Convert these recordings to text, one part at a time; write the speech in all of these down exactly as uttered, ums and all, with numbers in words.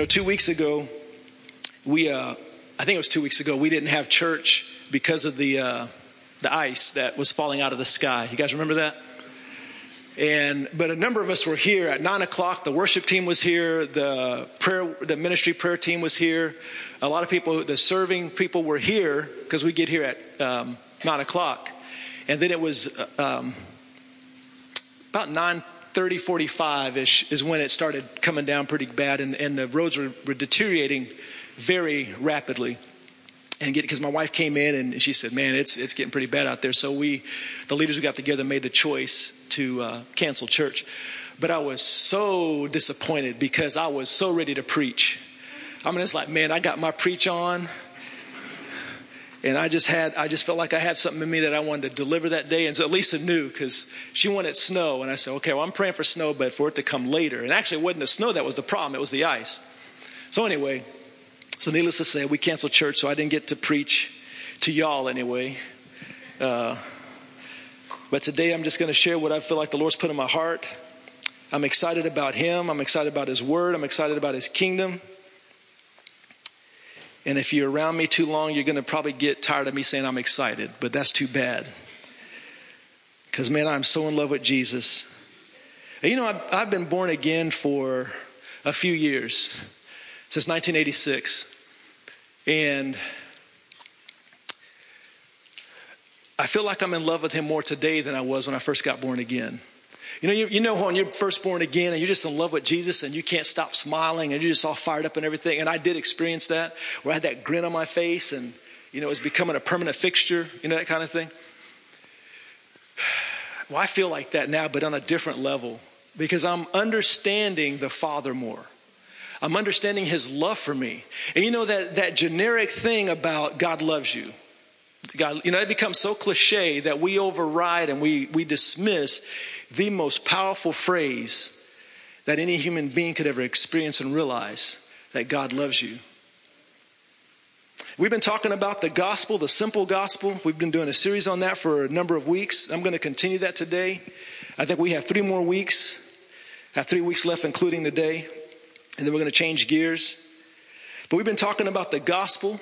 You know, two weeks ago, we, uh, I think it was two weeks ago, we didn't have church because of the uh, the ice that was falling out of the sky. You guys remember that? And but a number of us were here at nine o'clock. The worship team was here. The prayer, the ministry prayer team was here. A lot of people, the serving people, were here because we get here at um, nine o'clock. And then it was um, about nine thirty, forty-five ish is when it started coming down pretty bad, and, and the roads were, were deteriorating very rapidly. And get because my wife came in and she said, "Man, it's it's getting pretty bad out there." So we, the leaders, we got together and made the choice to uh, cancel church. But I was so disappointed because I was so ready to preach. I mean, it's like, man, I got my preach on, and I just had, I just felt like I had something in me that I wanted to deliver that day. And so Lisa knew because she wanted snow, and I said, okay, well, I'm praying for snow, but for it to come later. And actually, it wasn't the snow that was the problem; it was the ice. So anyway, so needless to say, we canceled church, so I didn't get to preach to y'all anyway. Uh, But today I'm just going to share what I feel like the Lord's put in my heart. I'm excited about Him. I'm excited about His Word. I'm excited about His kingdom. And if you're around me too long, you're going to probably get tired of me saying I'm excited. But that's too bad. Because, man, I'm so in love with Jesus. And, you know, I've, I've been born again for a few years. Since nineteen eighty-six. And I feel like I'm in love with Him more today than I was when I first got born again. You know, you, you know when you're first born again and you're just in love with Jesus and you can't stop smiling and you're just all fired up and everything. And I did experience that, where I had that grin on my face and, you know, it was becoming a permanent fixture, you know, that kind of thing. Well, I feel like that now, but on a different level, because I'm understanding the Father more. I'm understanding His love for me. And you know that, that generic thing about God loves you. God, you know, it becomes so cliche that we override and we, we dismiss the most powerful phrase that any human being could ever experience and realize, that God loves you. We've been talking about the gospel, the simple gospel. We've been doing a series on that for a number of weeks. I'm going to continue that today. I think we have three more weeks. I have three weeks left, including today. And then we're going to change gears. But we've been talking about the gospel.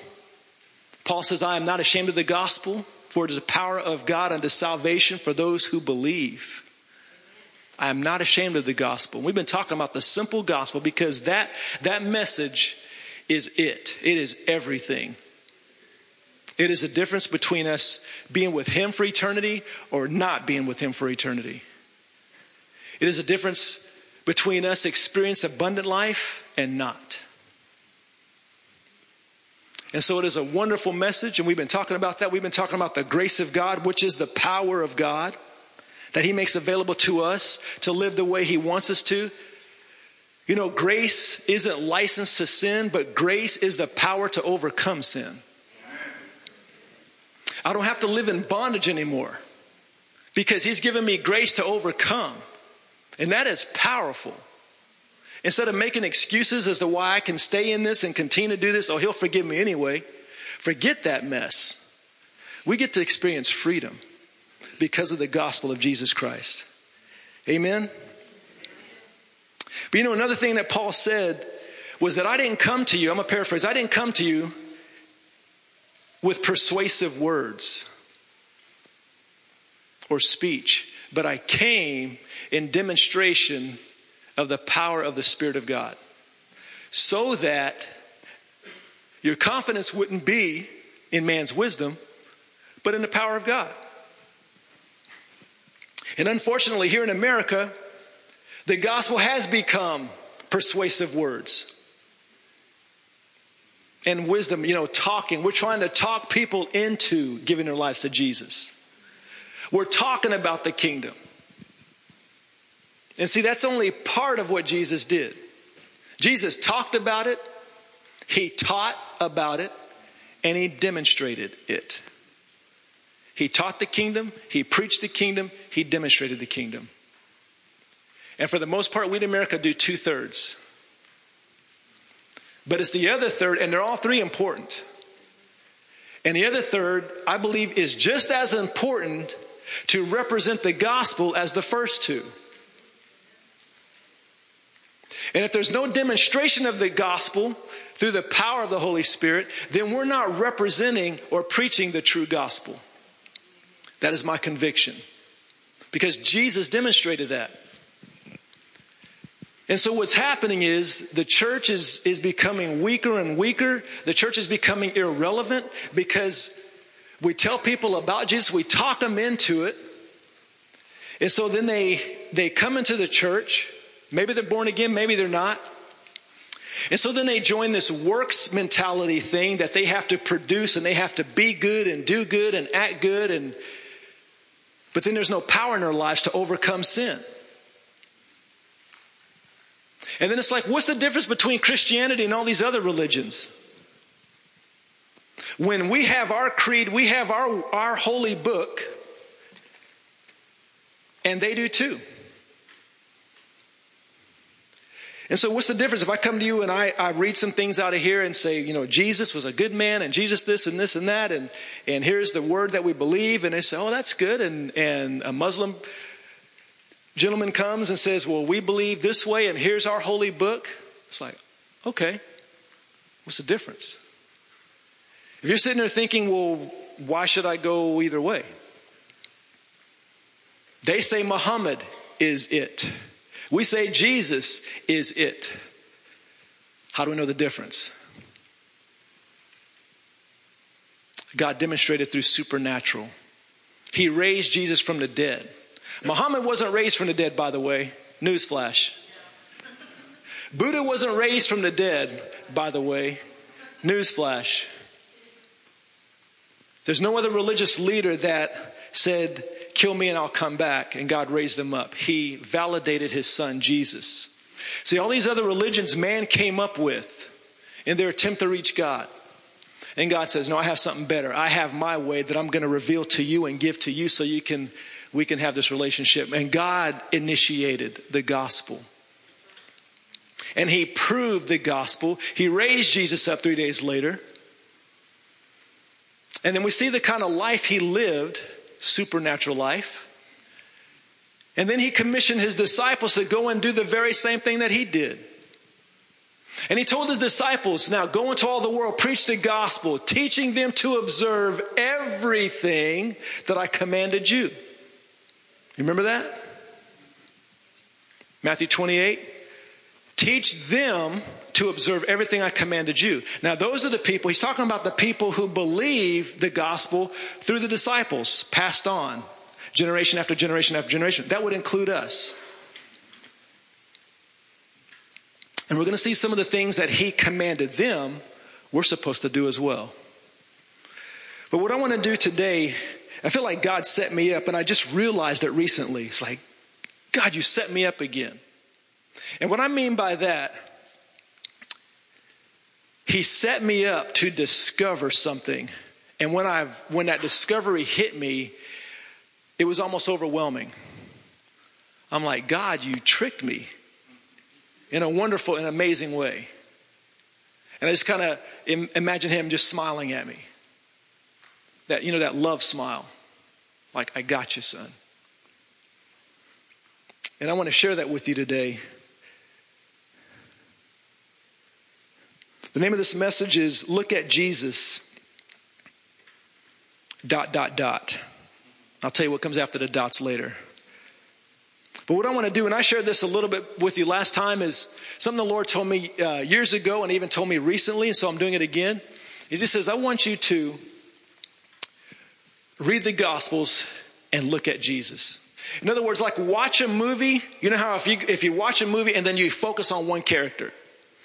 Paul says, I am not ashamed of the gospel, for it is the power of God unto salvation for those who believe. I am not ashamed of the gospel. We've been talking about the simple gospel because that, that message is it. It is everything. It is the difference between us being with Him for eternity or not being with Him for eternity. It is the difference between us experience abundant life and not. And so it is a wonderful message, and we've been talking about that. We've been talking about the grace of God, which is the power of God that He makes available to us to live the way He wants us to. You know, grace isn't license to sin, but grace is the power to overcome sin. I don't have to live in bondage anymore because He's given me grace to overcome, and that is powerful. Instead of making excuses as to why I can stay in this and continue to do this, oh, He'll forgive me anyway. Forget that mess. We get to experience freedom because of the gospel of Jesus Christ. Amen? But you know, another thing that Paul said was that I didn't come to you, I'm going to paraphrase, I didn't come to you with persuasive words or speech, but I came in demonstration of the power of the Spirit of God, so that your confidence wouldn't be in man's wisdom, but in the power of God. And unfortunately, here in America, the gospel has become persuasive words and wisdom, you know, talking. We're trying to talk people into giving their lives to Jesus. We're talking about the kingdom. And see, that's only part of what Jesus did. Jesus talked about it, He taught about it, and He demonstrated it. He taught the kingdom, He preached the kingdom, He demonstrated the kingdom. And for the most part, we in America do two thirds. But it's the other third, and they're all three important. And the other third, I believe, is just as important to represent the gospel as the first two. And if there's no demonstration of the gospel through the power of the Holy Spirit, then we're not representing or preaching the true gospel. That is my conviction, because Jesus demonstrated that. And so what's happening is the church is, is becoming weaker and weaker. The church is becoming irrelevant because we tell people about Jesus. We talk them into it. And so then they, they come into the church. Maybe they're born again. Maybe they're not. And so then they join this works mentality thing that they have to produce and they have to be good and do good and act good. And but then there's no power in their lives to overcome sin. And then it's like, what's the difference between Christianity and all these other religions? When we have our creed, we have our, our holy book, and they do too. And so what's the difference if I come to you and I, I read some things out of here and say, you know, Jesus was a good man and Jesus this and this and that. And, and here's the word that we believe. And they say, oh, that's good. And, and a Muslim gentleman comes and says, well, we believe this way and here's our holy book. It's like, okay, what's the difference? If you're sitting there thinking, well, why should I go either way? They say Muhammad is it. We say Jesus is it. How do we know the difference? God demonstrated through supernatural. He raised Jesus from the dead. Muhammad wasn't raised from the dead, by the way. Newsflash. Buddha wasn't raised from the dead, by the way. Newsflash. There's no other religious leader that said, kill me and I'll come back. And God raised him up. He validated his son, Jesus. See, all these other religions man came up with in their attempt to reach God. And God says, no, I have something better. I have my way that I'm going to reveal to you and give to you so you can, we can have this relationship. And God initiated the gospel. And he proved the gospel. He raised Jesus up three days later. And then we see the kind of life he lived. Supernatural life. And then he commissioned his disciples to go and do the very same thing that he did. And he told his disciples, now go into all the world, preach the gospel, teaching them to observe everything that I commanded you. You remember that? Matthew twenty-eight. Teach them to observe everything I commanded you. Now, those are the people, he's talking about the people who believe the gospel through the disciples, passed on, generation after generation after generation. That would include us. And we're going to see some of the things that he commanded them we're supposed to do as well. But what I want to do today, I feel like God set me up, and I just realized it recently. It's like, God, you set me up again. And what I mean by that, he set me up to discover something. And when I when that discovery hit me, it was almost overwhelming. I'm like, God, you tricked me in a wonderful and amazing way. And I just kind of im- imagine him just smiling at me. That, you know, that love smile. Like, I got you, son. And I want to share that with you today. The name of this message is Look at Jesus, dot, dot, dot. I'll tell you what comes after the dots later. But what I want to do, and I shared this a little bit with you last time, is something the Lord told me uh, years ago and even told me recently, and so I'm doing it again, is he says, I want you to read the Gospels and look at Jesus. In other words, like watch a movie. You know how if you if you watch a movie and then you focus on one character,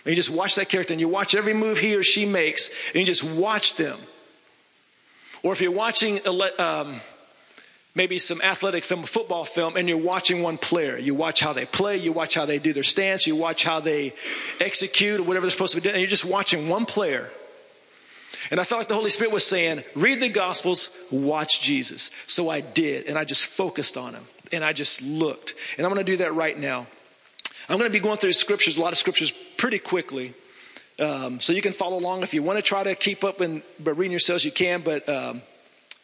and you just watch that character and you watch every move he or she makes, and you just watch them. Or if you're watching um, maybe some athletic film, football film, and you're watching one player, you watch how they play, you watch how they do their stance, you watch how they execute or whatever they're supposed to be doing, and you're just watching one player. And I felt like the Holy Spirit was saying, read the Gospels, watch Jesus. So I did, and I just focused on him. And I just looked. And I'm going to do that right now. I'm going to be going through scriptures, a lot of scriptures, pretty quickly. Um, so you can follow along if you want to try to keep up and but reading yourselves, you can. But um,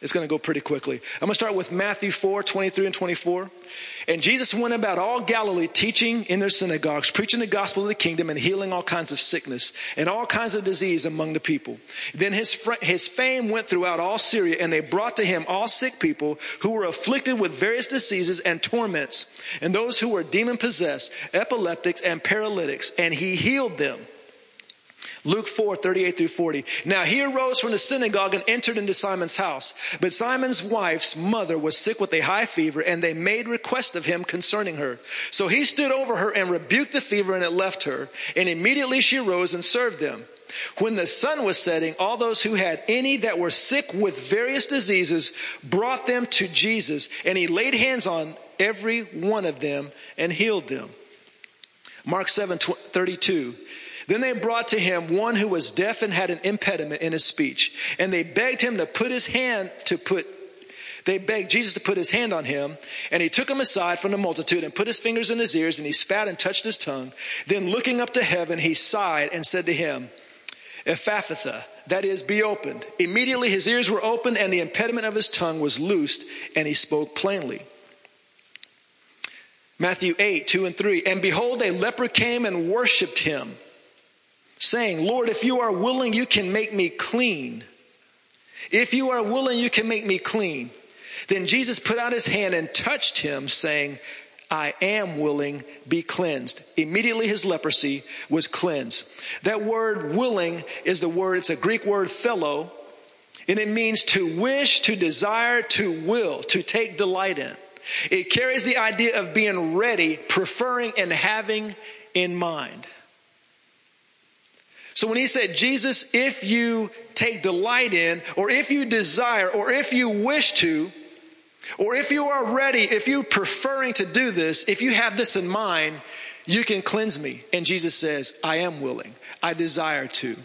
It's going to go pretty quickly. I'm going to start with Matthew four, twenty-three and twenty-four. And Jesus went about all Galilee, teaching in their synagogues, preaching the gospel of the kingdom, and healing all kinds of sickness and all kinds of disease among the people. Then his fr- his fame went throughout all Syria, and they brought to him all sick people who were afflicted with various diseases and torments, and those who were demon-possessed, epileptics, and paralytics, and he healed them. Luke four, thirty-eight through forty. Now he arose from the synagogue and entered into Simon's house. But Simon's wife's mother was sick with a high fever, and they made request of him concerning her. So he stood over her and rebuked the fever, and it left her. And immediately she arose and served them. When the sun was setting, all those who had any that were sick with various diseases brought them to Jesus, and he laid hands on every one of them and healed them. Mark seven, thirty-two. Then they brought to him one who was deaf and had an impediment in his speech, and they begged him to put his hand to put. They begged Jesus to put his hand on him, and he took him aside from the multitude and put his fingers in his ears, and he spat and touched his tongue. Then looking up to heaven, he sighed and said to him, "Ephphatha," that is, "be opened." Immediately his ears were opened, and the impediment of his tongue was loosed, and he spoke plainly. Matthew eight, two and three. And behold, a leper came and worshipped him, saying, "Lord, if you are willing, you can make me clean. If you are willing, you can make me clean." Then Jesus put out his hand and touched him, saying, "I am willing, be cleansed." Immediately his leprosy was cleansed. That word willing is the word, it's a Greek word philo, and it means to wish, to desire, to will, to take delight in. It carries the idea of being ready, preferring, and having in mind. So when he said, "Jesus, if you take delight in, or if you desire, or if you wish to, or if you are ready, if you're preferring to do this, if you have this in mind, you can cleanse me." And Jesus says, "I am willing. I desire to."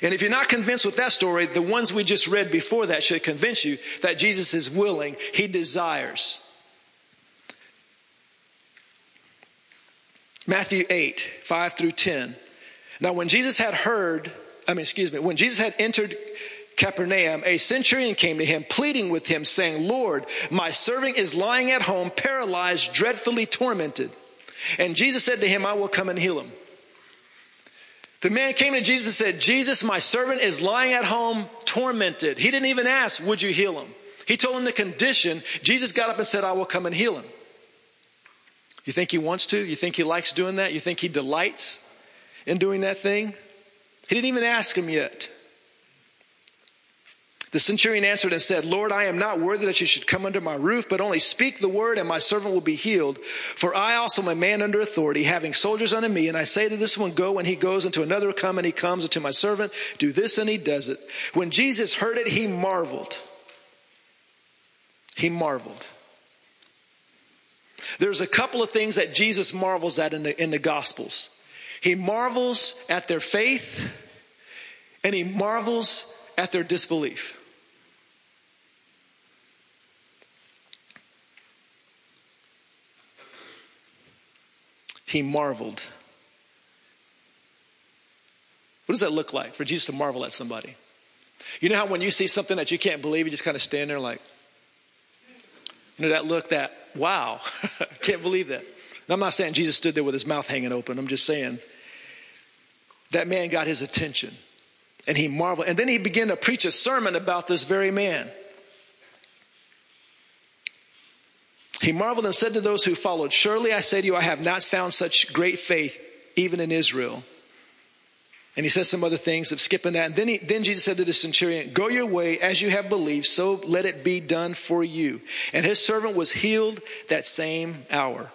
And if you're not convinced with that story, the ones we just read before that should convince you that Jesus is willing. He desires. Matthew eight, five through ten. Now, when Jesus had heard, I mean, excuse me, when Jesus had entered Capernaum, a centurion came to him, pleading with him, saying, "Lord, my servant is lying at home, paralyzed, dreadfully tormented." And Jesus said to him, "I will come and heal him." The man came to Jesus and said, "Jesus, my servant is lying at home, tormented." He didn't even ask, "Would you heal him?" He told him the condition. Jesus got up and said, "I will come and heal him." You think he wants to? You think he likes doing that? You think he delights in doing that thing? He didn't even ask him yet. The centurion answered and said, "Lord, I am not worthy that you should come under my roof, but only speak the word and my servant will be healed. For I also am a man under authority, having soldiers under me. And I say to this one, go, and he goes, and to another, come, and he comes, and to my servant, do this, and he does it." When Jesus heard it, he marveled. He marveled. There's a couple of things that Jesus marvels at in the, in the Gospels. He marvels at their faith, and he marvels at their disbelief. He marveled. What does that look like for Jesus to marvel at somebody? You know how when you see something that you can't believe, you just kind of stand there like, you know, that look, that, wow, can't believe that. And I'm not saying Jesus stood there with his mouth hanging open. I'm just saying that man got his attention and he marveled. And then he began to preach a sermon about this very man. He marveled and said to those who followed, "Surely I say to you, I have not found such great faith, even in Israel." And he says some other things of skipping that. And then, he, then Jesus said to the centurion, "Go your way as you have believed, so let it be done for you." And his servant was healed that same hour.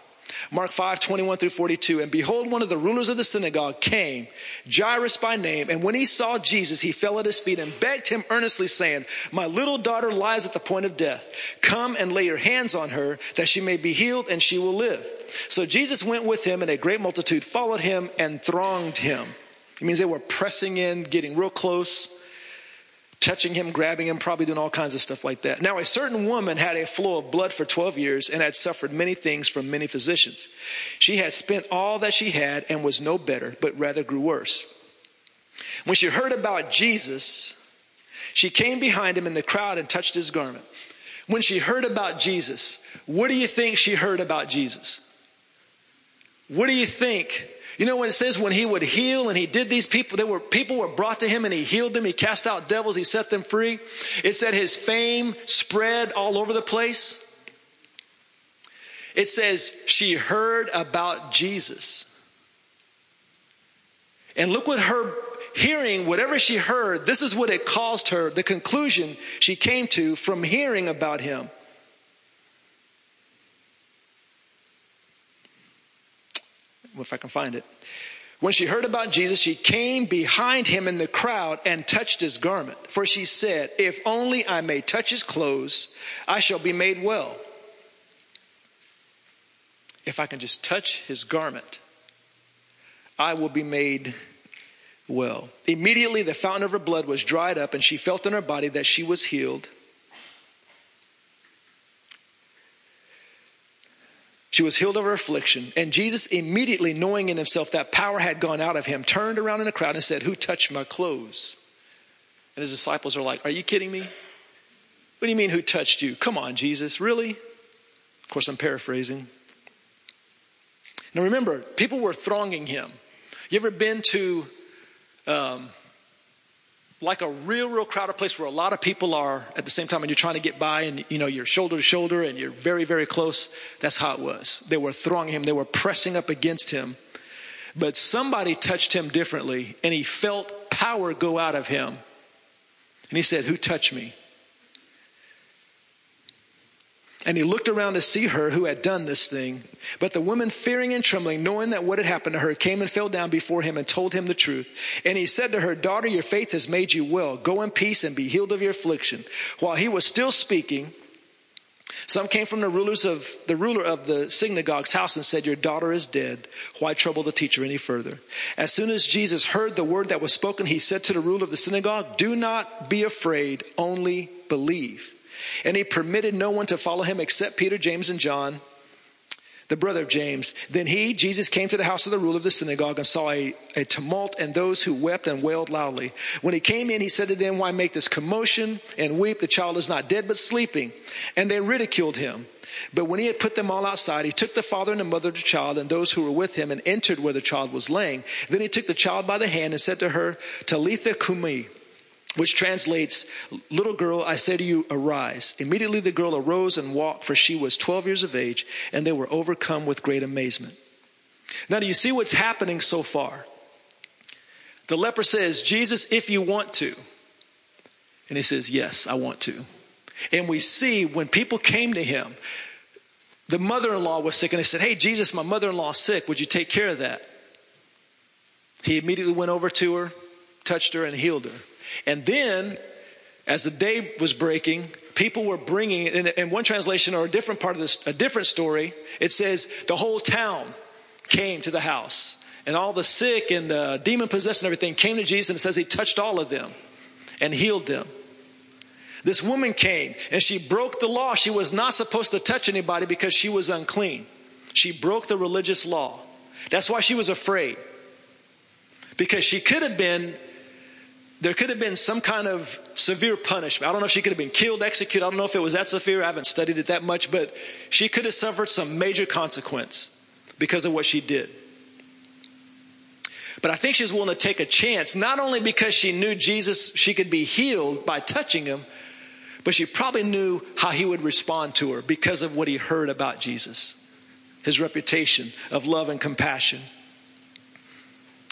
Mark five, twenty-one through forty-two. And behold, one of the rulers of the synagogue came, Jairus by name. And when he saw Jesus, he fell at his feet and begged him earnestly, saying, "My little daughter lies at the point of death. Come and lay your hands on her that she may be healed and she will live." So Jesus went with him, and a great multitude followed him and thronged him. It means they were pressing in, getting real close, touching him, grabbing him, probably doing all kinds of stuff like that. Now, a certain woman had a flow of blood for twelve years and had suffered many things from many physicians. She had spent all that she had and was no better, but rather grew worse. When she heard about Jesus, she came behind him in the crowd and touched his garment. When she heard about Jesus, what do you think she heard about Jesus? What do you think? You know when it says when he would heal and he did these people, there were people were brought to him and he healed them. He cast out devils. He set them free. It said his fame spread all over the place. It says she heard about Jesus. And look what her hearing, whatever she heard, this is what it caused her, the conclusion she came to from hearing about him. If I can find it. When she heard about Jesus, she came behind him in the crowd and touched his garment. For she said, if only I may touch his clothes, I shall be made well. If I can just touch his garment, I will be made well. Immediately the fountain of her blood was dried up, and she felt in her body that she was healed. She was healed of her affliction. And Jesus, immediately knowing in himself that power had gone out of him, turned around in the crowd and said, who touched my clothes? And his disciples are like, are you kidding me? What do you mean who touched you? Come on, Jesus, really? Of course, I'm paraphrasing. Now remember, people were thronging him. You ever been to um, like a real, real crowded place where a lot of people are at the same time and you're trying to get by and, you know, you're shoulder to shoulder and you're very, very close. That's how it was. They were thronging him. They were pressing up against him. But somebody touched him differently and he felt power go out of him. And he said, who touched me? And he looked around to see her who had done this thing. But the woman, fearing and trembling, knowing that what had happened to her, came and fell down before him and told him the truth. And he said to her, daughter, your faith has made you well. Go in peace and be healed of your affliction. While he was still speaking, some came from the rulers of the ruler of the synagogue's house and said, your daughter is dead. Why trouble the teacher any further? As soon as Jesus heard the word that was spoken, he said to the ruler of the synagogue, do not be afraid, only believe. And he permitted no one to follow him except Peter, James, and John, the brother of James. Then he, Jesus, came to the house of the ruler of the synagogue and saw a, a tumult and those who wept and wailed loudly. When he came in, he said to them, why make this commotion and weep? The child is not dead, but sleeping. And they ridiculed him. But when he had put them all outside, he took the father and the mother of the child and those who were with him and entered where the child was laying. Then he took the child by the hand and said to her, Talitha Kumi, which translates, little girl, I say to you, arise. Immediately the girl arose and walked, for she was twelve years of age, and they were overcome with great amazement. Now, do you see what's happening so far? The leper says, Jesus, if you want to. And he says, yes, I want to. And we see when people came to him, the mother-in-law was sick, and they said, hey, Jesus, my mother-in-law is sick. Would you take care of that? He immediately went over to her, touched her, and healed her. And then, as the day was breaking, people were bringing, in, in one translation or a different part of this, a different story, it says the whole town came to the house. And all the sick and the demon-possessed and everything came to Jesus, and it says he touched all of them and healed them. This woman came, and she broke the law. She was not supposed to touch anybody because she was unclean. She broke the religious law. That's why she was afraid. Because she could have been... There could have been some kind of severe punishment. I don't know if she could have been killed, executed. I don't know if it was that severe. I haven't studied it that much. But she could have suffered some major consequence because of what she did. But I think she's willing to take a chance, not only because she knew Jesus, she could be healed by touching him, but she probably knew how he would respond to her because of what he heard about Jesus, his reputation of love and compassion.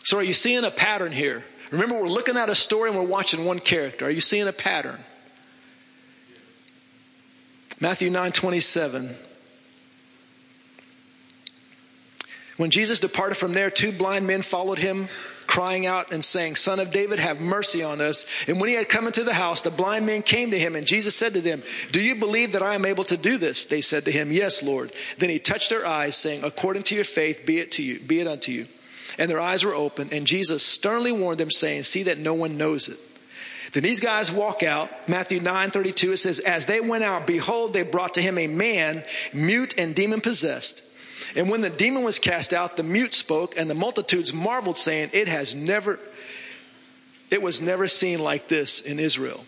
So are you seeing a pattern here? Remember, we're looking at a story and we're watching one character. Are you seeing a pattern? Matthew nine twenty-seven. When Jesus departed from there, two blind men followed him, crying out and saying, Son of David, have mercy on us. And when he had come into the house, the blind men came to him, and Jesus said to them, Do you believe that I am able to do this? They said to him, Yes, Lord. Then he touched their eyes, saying, According to your faith, be it to you, be it unto you. And their eyes were open, and Jesus sternly warned them, saying, See that no one knows it. Then these guys walk out. Matthew nine thirty-two, it says, As they went out, behold, they brought to him a man, mute and demon-possessed. And when the demon was cast out, the mute spoke, and the multitudes marveled, saying, It has never It was never seen like this in Israel.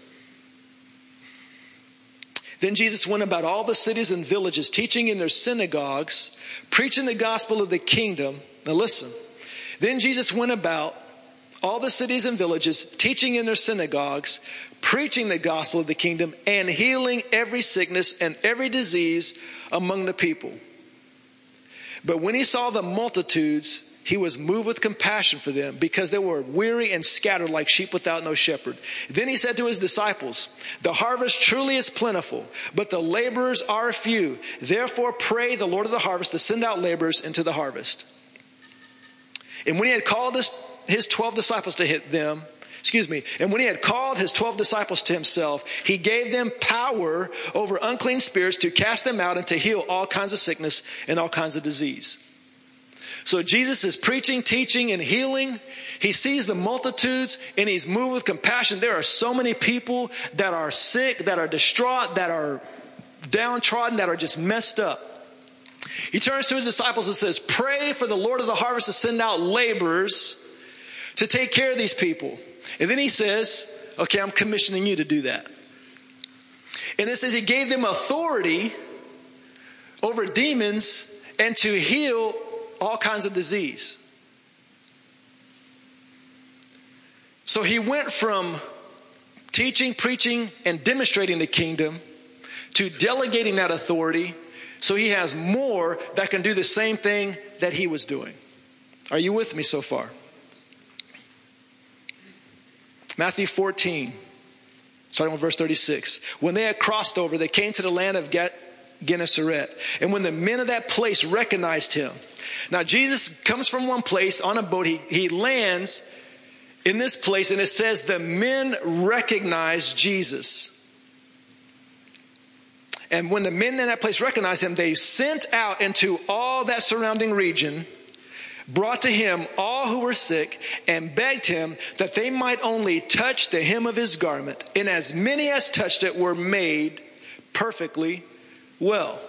Then Jesus went about all the cities and villages, teaching in their synagogues, preaching the gospel of the kingdom. Now listen. Then Jesus went about all the cities and villages, teaching in their synagogues, preaching the gospel of the kingdom, and healing every sickness and every disease among the people. But when he saw the multitudes, he was moved with compassion for them, because they were weary and scattered like sheep without no shepherd. Then he said to his disciples, "The harvest truly is plentiful, but the laborers are few. Therefore pray the Lord of the harvest to send out laborers into the harvest." And when he had called his, his twelve disciples to hit them, excuse me, and when he had called his twelve disciples to himself, he gave them power over unclean spirits to cast them out and to heal all kinds of sickness and all kinds of disease. So Jesus is preaching, teaching, and healing. He sees the multitudes, and he's moved with compassion. There are so many people that are sick, that are distraught, that are downtrodden, that are just messed up. He turns to his disciples and says, "Pray for the Lord of the harvest to send out laborers to take care of these people." And then he says, "Okay, I'm commissioning you to do that." And it says he gave them authority over demons and to heal all kinds of disease. So he went from teaching, preaching, and demonstrating the kingdom to delegating that authority, so he has more that can do the same thing that he was doing. Are you with me so far? Matthew fourteen, starting with verse thirty-six. When they had crossed over, they came to the land of Gad- Gennesaret. And when the men of that place recognized him. Now Jesus comes from one place on a boat. He, he lands in this place, and it says the men recognized Jesus. And when the men in that place recognized him, they sent out into all that surrounding region, brought to him all who were sick, and begged him that they might only touch the hem of his garment. And as many as touched it were made perfectly well.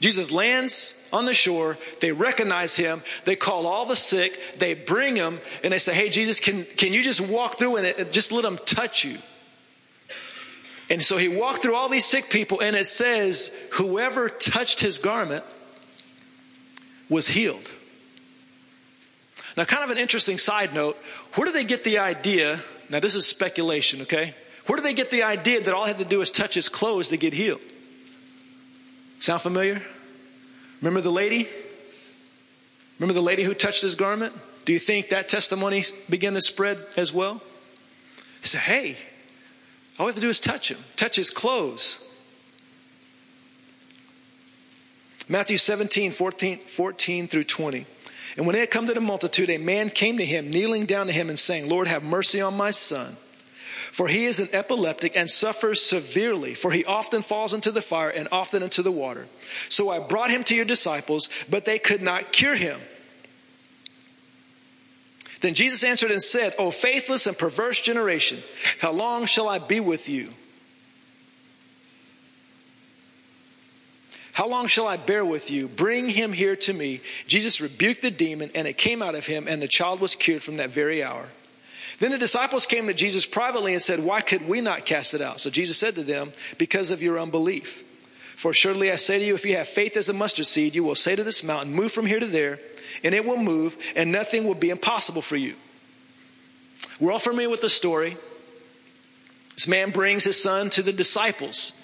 Jesus lands on the shore. They recognize him. They call all the sick. They bring them, and they say, "Hey, Jesus, can, can you just walk through and just let them touch you?" And so he walked through all these sick people, and it says, whoever touched his garment was healed. Now, kind of an interesting side note, where do they get the idea? Now, this is speculation, okay? Where do they get the idea that all they have to do is touch his clothes to get healed? Sound familiar? Remember the lady? Remember the lady who touched his garment? Do you think that testimony began to spread as well? He said, "Hey, all we have to do is touch him, touch his clothes." Matthew seventeen, fourteen, fourteen through twenty. And when they had come to the multitude, a man came to him, kneeling down to him and saying, "Lord, have mercy on my son. For he is an epileptic and suffers severely, for he often falls into the fire and often into the water. So I brought him to your disciples, but they could not cure him." Then Jesus answered and said, "O faithless and perverse generation, how long shall I be with you? How long shall I bear with you? Bring him here to me." Jesus rebuked the demon, and it came out of him, and the child was cured from that very hour. Then the disciples came to Jesus privately and said, "Why could we not cast it out?" So Jesus said to them, "Because of your unbelief. For surely I say to you, if you have faith as a mustard seed, you will say to this mountain, 'Move from here to there,' and it will move, and nothing will be impossible for you." We're all familiar with the story. This man brings his son to the disciples.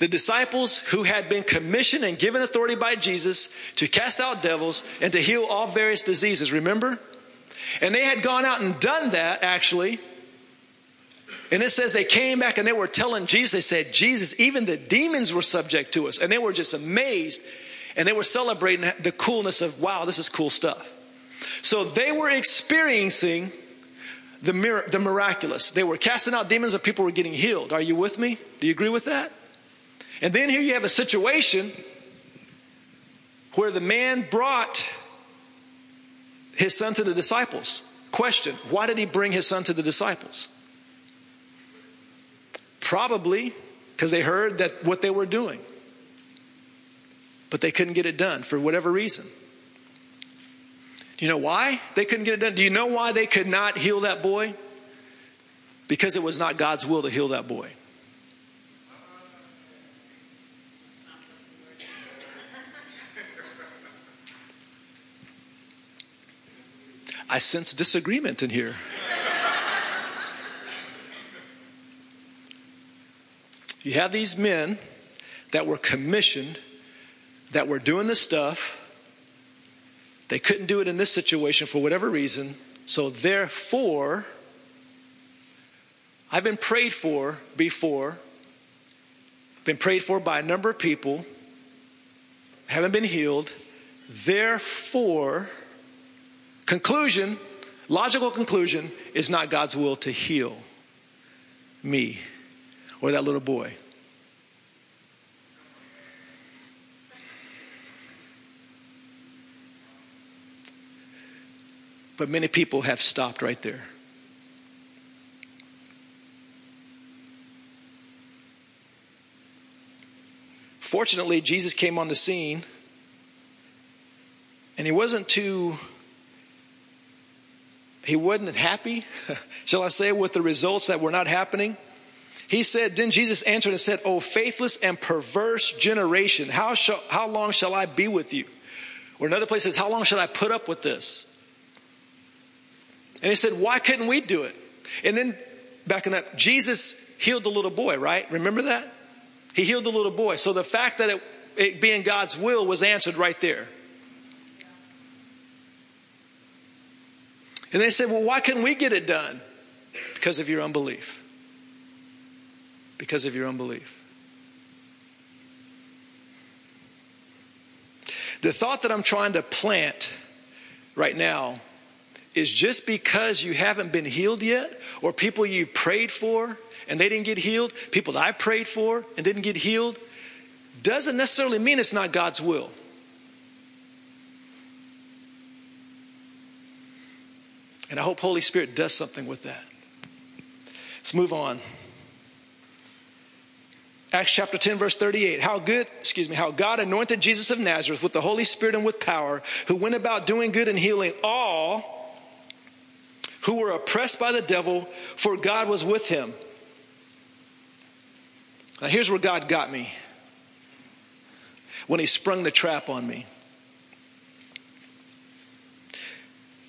The disciples who had been commissioned and given authority by Jesus to cast out devils and to heal all various diseases, remember? And they had gone out and done that, actually. And it says they came back and they were telling Jesus, they said, "Jesus, even the demons were subject to us." And they were just amazed. And they were celebrating the coolness of, wow, this is cool stuff. So they were experiencing the mir- the miraculous. They were casting out demons and people were getting healed. Are you with me? Do you agree with that? And then here you have a situation where the man brought his son to the disciples. Question, why did he bring his son to the disciples? Probably because they heard that what they were doing. But they couldn't get it done for whatever reason. Do you know why they couldn't get it done? Do you know why they could not heal that boy? Because it was not God's will to heal that boy. I sense disagreement in here. You have these men that were commissioned, that were doing this stuff. They couldn't do it in this situation for whatever reason. So therefore, I've been prayed for before. Been prayed for by a number of people. Haven't been healed. Therefore, conclusion, logical conclusion, is not God's will to heal me or that little boy. But many people have stopped right there. Fortunately, Jesus came on the scene, and he wasn't too, he wasn't happy, shall I say, with the results that were not happening. He said, then Jesus answered and said, "O faithless and perverse generation, how shall, how long shall I be with you?" Or another place says, "How long shall I put up with this?" And he said, why couldn't we do it? And then, backing up, Jesus healed the little boy, right? Remember that? He healed the little boy. So the fact that it, it being God's will was answered right there. And they said, well, why couldn't we get it done? Because of your unbelief. Because of your unbelief. The thought that I'm trying to plant right now is just because you haven't been healed yet, or people you prayed for and they didn't get healed, people that I prayed for and didn't get healed, doesn't necessarily mean it's not God's will. And I hope Holy Spirit does something with that. Let's move on. Acts chapter ten, verse thirty-eight. How good, excuse me, how God anointed Jesus of Nazareth with the Holy Spirit and with power, who went about doing good and healing all who were oppressed by the devil, for God was with him. Now here's where God got me. When he sprung the trap on me.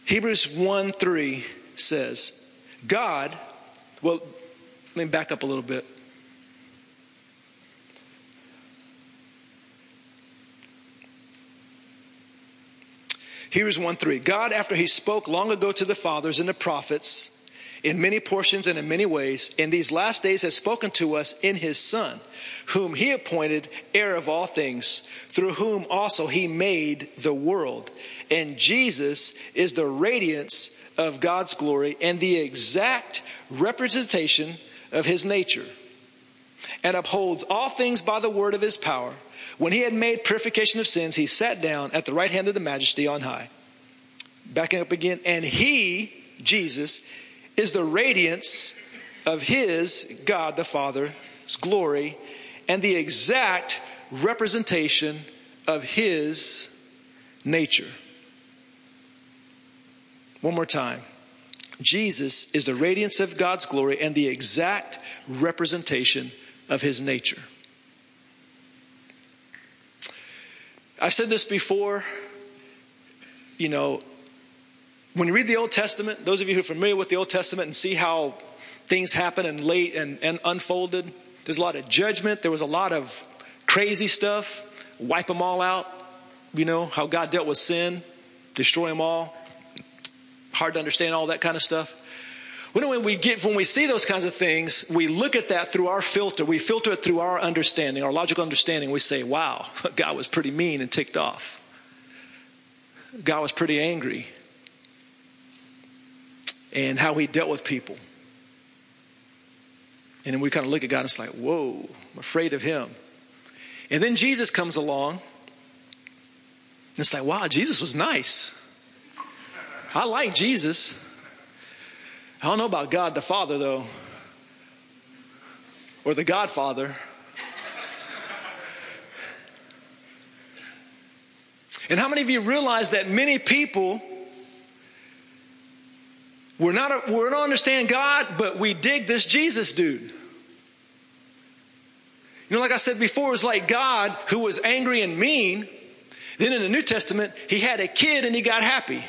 Hebrews one three says, God, well, let me back up a little bit. Hebrews one three. God, after he spoke long ago to the fathers and the prophets in many portions and in many ways, in these last days has spoken to us in his Son, whom he appointed heir of all things, through whom also he made the world. And Jesus is the radiance of God's glory and the exact representation of his nature, and upholds all things by the word of his power. When he had made purification of sins, he sat down at the right hand of the majesty on high. Backing up again. And he, Jesus, is the radiance of his, God the Father's glory, and the exact representation of his nature. One more time. Jesus is the radiance of God's glory and the exact representation of his nature. I've said this before, you know, when you read the Old Testament, those of you who are familiar with the Old Testament and see how things happen and late and, and unfolded, there's a lot of judgment. There was a lot of crazy stuff. Wipe them all out. You know, how God dealt with sin, destroy them all. Hard to understand all that kind of stuff. When we get, when we see those kinds of things, we look at that through our filter. We filter it through our understanding, our logical understanding. We say, wow, God was pretty mean and ticked off. God was pretty angry. And how he dealt with people. And then we kind of look at God and it's like, whoa, I'm afraid of him. And then Jesus comes along. And it's like, wow, Jesus was nice. I like Jesus. I don't know about God the Father, though, or the Godfather. And how many of you realize that many people We're not, we don't understand God, but we dig this Jesus dude. You know, like I said before, it was like God, who was angry and mean. Then in the New Testament, he had a kid and he got happy.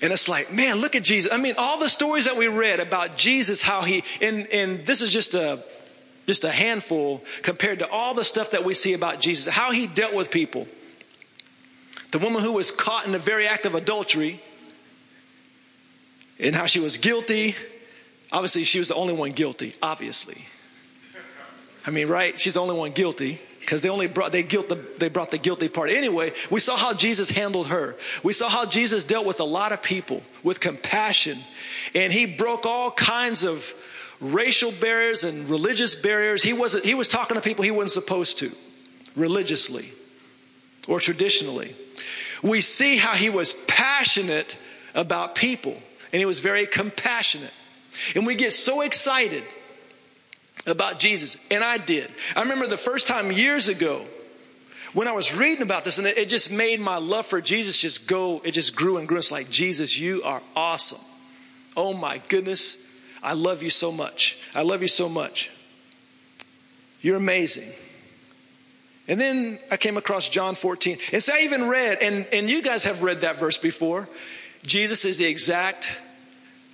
And it's like, man, look at Jesus. I mean, all the stories that we read about Jesus, how he, and, and this is just a, just a handful compared to all the stuff that we see about Jesus, how he dealt with people. The woman who was caught in the very act of adultery, and how she was guilty. Obviously, she was the only one guilty, obviously. I mean, right? She's the only one guilty, because they only brought they guilt the, they brought the guilty part. Anyway, we saw how Jesus handled her. We saw how Jesus dealt with a lot of people with compassion, and he broke all kinds of racial barriers and religious barriers. He wasn't he was talking to people he wasn't supposed to, religiously or traditionally. We see how he was passionate about people, and he was very compassionate. And we get so excited about Jesus, and I did. I remember the first time years ago when I was reading about this, and it, it just made my love for Jesus just go. It just grew and grew. It's like, Jesus, you are awesome. Oh my goodness, I love you so much. I love you so much. You're amazing. And then I came across John fourteen. And so I even read, and, and you guys have read that verse before. Jesus is the exact,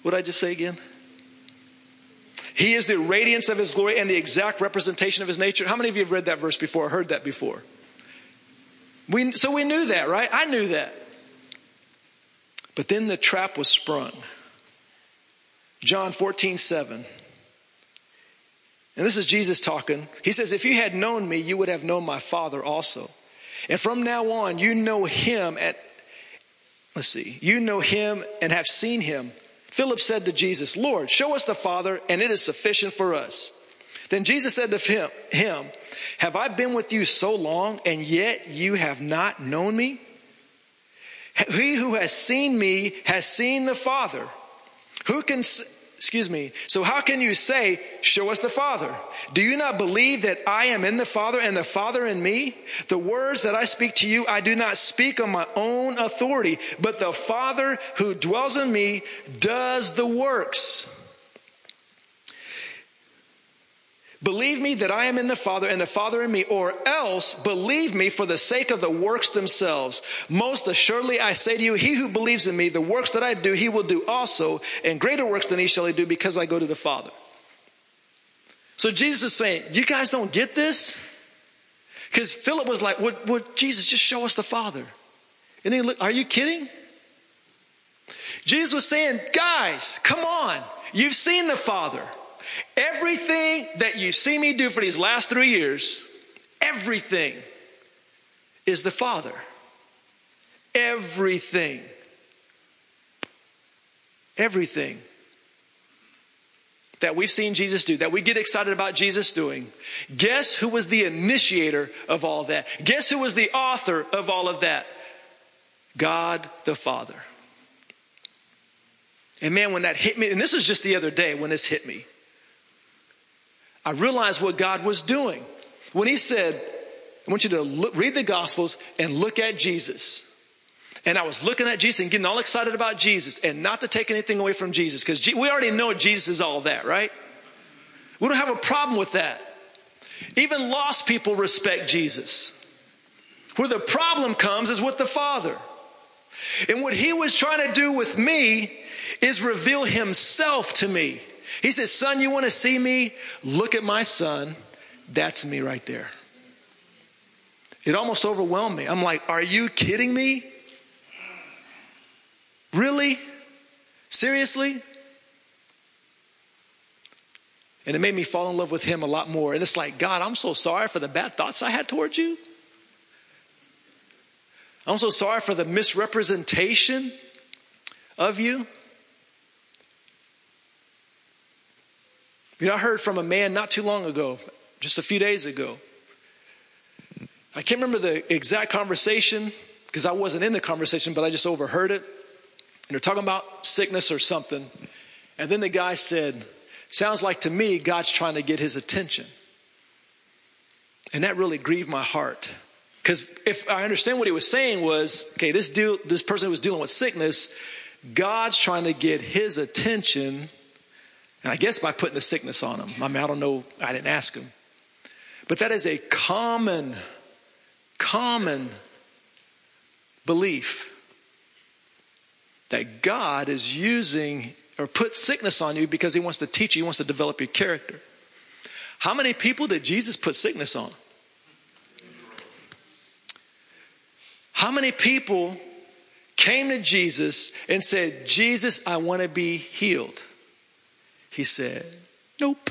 what did I just say again? He is the radiance of his glory and the exact representation of his nature. How many of you have read that verse before or heard that before? We, so we knew that, right? I knew that. But then the trap was sprung. John fourteen, seven. And this is Jesus talking. He says, if you had known me, you would have known my Father also. And from now on, you know him at, let's see, you know him and have seen him. Philip said to Jesus, Lord, show us the Father, and it is sufficient for us. Then Jesus said to him, him, have I been with you so long, and yet you have not known me? He who has seen me has seen the Father. Who can, excuse me, so how can you say, show us the Father? Do you not believe that I am in the Father and the Father in me? The words that I speak to you, I do not speak on my own authority, but the Father who dwells in me does the works. Believe me that I am in the Father and the Father in me, or else believe me for the sake of the works themselves. Most assuredly, I say to you, he who believes in me, the works that I do, he will do also, and greater works than he shall he do, because I go to the Father. So Jesus is saying, you guys don't get this? Because Philip was like, well, well, Jesus, just show us the Father. And he looked, are you kidding? Jesus was saying, guys, come on. You've seen the Father. Everything that you see me do for these last three years, everything is the Father. Everything. Everything that we've seen Jesus do, that we get excited about Jesus doing. Guess who was the initiator of all that? Guess who was the author of all of that? God the Father. And man, when that hit me, and this was just the other day when this hit me, I realized what God was doing. When he said, I want you to look, read the Gospels and look at Jesus. And I was looking at Jesus and getting all excited about Jesus, and not to take anything away from Jesus, because G- we already know Jesus is all that, right? We don't have a problem with that. Even lost people respect Jesus. Where the problem comes is with the Father. And what he was trying to do with me is reveal himself to me. He says, son, you want to see me? Look at my son. That's me right there. It almost overwhelmed me. I'm like, are you kidding me? Really? Seriously? And it made me fall in love with him a lot more. And it's like, God, I'm so sorry for the bad thoughts I had towards you. I'm so sorry for the misrepresentation of you. You know, I heard from a man not too long ago, just a few days ago. I can't remember the exact conversation because I wasn't in the conversation, but I just overheard it. And they're talking about sickness or something. And then the guy said, sounds like to me, God's trying to get his attention. And that really grieved my heart. Because if I understand what he was saying was, okay, this deal, this person who was dealing with sickness, God's trying to get his attention, and I guess by putting the sickness on him. I mean, I don't know. I didn't ask him. But that is a common, common belief that God is using or put sickness on you because he wants to teach you. He wants to develop your character. How many people did Jesus put sickness on? How many people came to Jesus and said, Jesus, I want to be healed? He said, nope.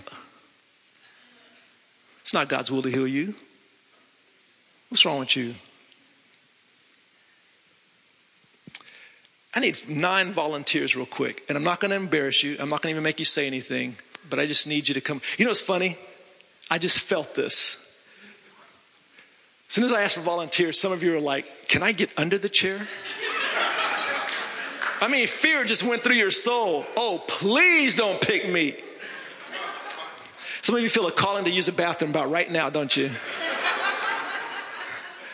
It's not God's will to heal you. What's wrong with you? I need nine volunteers real quick. And I'm not going to embarrass you. I'm not going to even make you say anything. But I just need you to come. You know what's funny? I just felt this. As soon as I asked for volunteers, some of you are like, can I get under the chair? I mean, fear just went through your soul. Oh, please don't pick me. Some of you feel a calling to use the bathroom about right now, don't you?